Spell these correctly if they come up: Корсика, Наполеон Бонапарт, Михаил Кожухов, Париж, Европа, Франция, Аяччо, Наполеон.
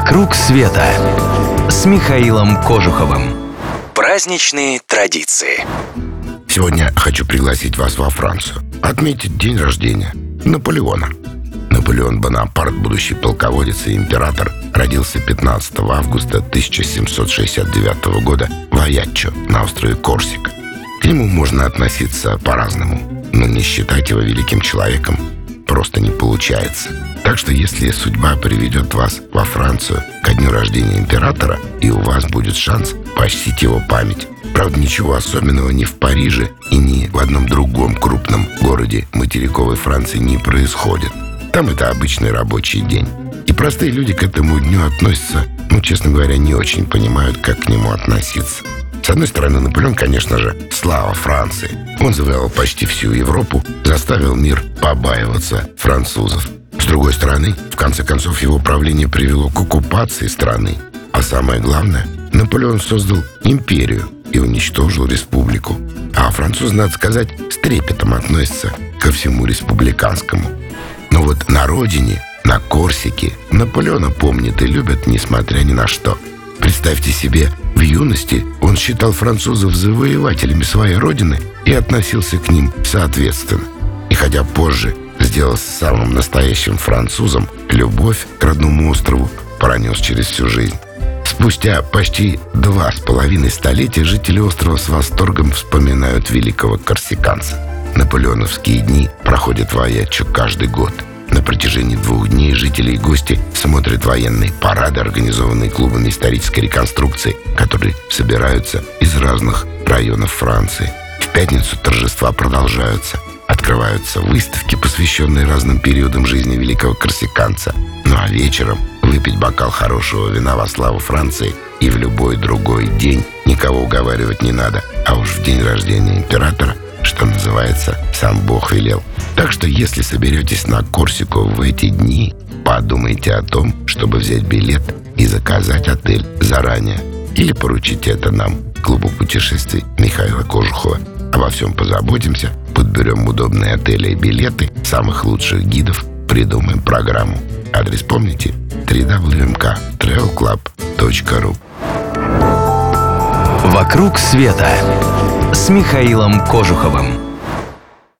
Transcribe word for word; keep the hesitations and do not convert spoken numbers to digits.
«Вокруг света» с Михаилом Кожуховым. Праздничные традиции. Сегодня хочу пригласить вас во Францию. Отметить день рождения Наполеона. Наполеон Бонапарт, будущий полководец и император, родился пятнадцатого августа тысяча семьсот шестьдесят девятого года в Аяччо на острове Корсика. К нему можно относиться по-разному, но не считать его великим человеком просто не получается. Так что если судьба приведет вас во Францию ко дню рождения императора, и у вас будет шанс почтить его память. Правда, ничего особенного ни в Париже и ни в одном другом крупном городе материковой Франции не происходит. Там это обычный рабочий день. И простые люди к этому дню относятся, ну, честно говоря, не очень понимают, как к нему относиться. С одной стороны, Наполеон, конечно же, слава Франции. Он завоевал почти всю Европу, заставил мир побаиваться французов. С другой стороны, в конце концов, его правление привело к оккупации страны. А самое главное, Наполеон создал империю и уничтожил республику. А французы, надо сказать, с трепетом относятся ко всему республиканскому. Но вот на родине, на Корсике, Наполеона помнят и любят, несмотря ни на что. Представьте себе, в юности он считал французов завоевателями своей родины и относился к ним соответственно. И хотя позже сделался самым настоящим французом, любовь к родному острову пронес через всю жизнь. Спустя почти два с половиной столетия жители острова с восторгом вспоминают великого корсиканца. Наполеоновские дни проходят в Аяччо каждый год. На протяжении двух дней жители и гости смотрят военные парады, организованные клубами исторической реконструкции, которые собираются из разных районов Франции. В пятницу торжества продолжаются. Открываются выставки, посвященные разным периодам жизни великого корсиканца. Ну а вечером выпить бокал хорошего вина во славу Франции и в любой другой день никого уговаривать не надо. А уж в день рождения императора, что называется, сам Бог велел. Так что, если соберетесь на Корсику в эти дни, подумайте о том, чтобы взять билет и заказать отель заранее. Или поручите это нам, клубу путешествий Михаила Кожухова. Обо всем позаботимся, подберем удобные отели и билеты, самых лучших гидов, придумаем программу. Адрес помните? дабл ю дабл ю дабл ю точка эм ка трэвел клаб точка ру. «Вокруг света» с Михаилом Кожуховым.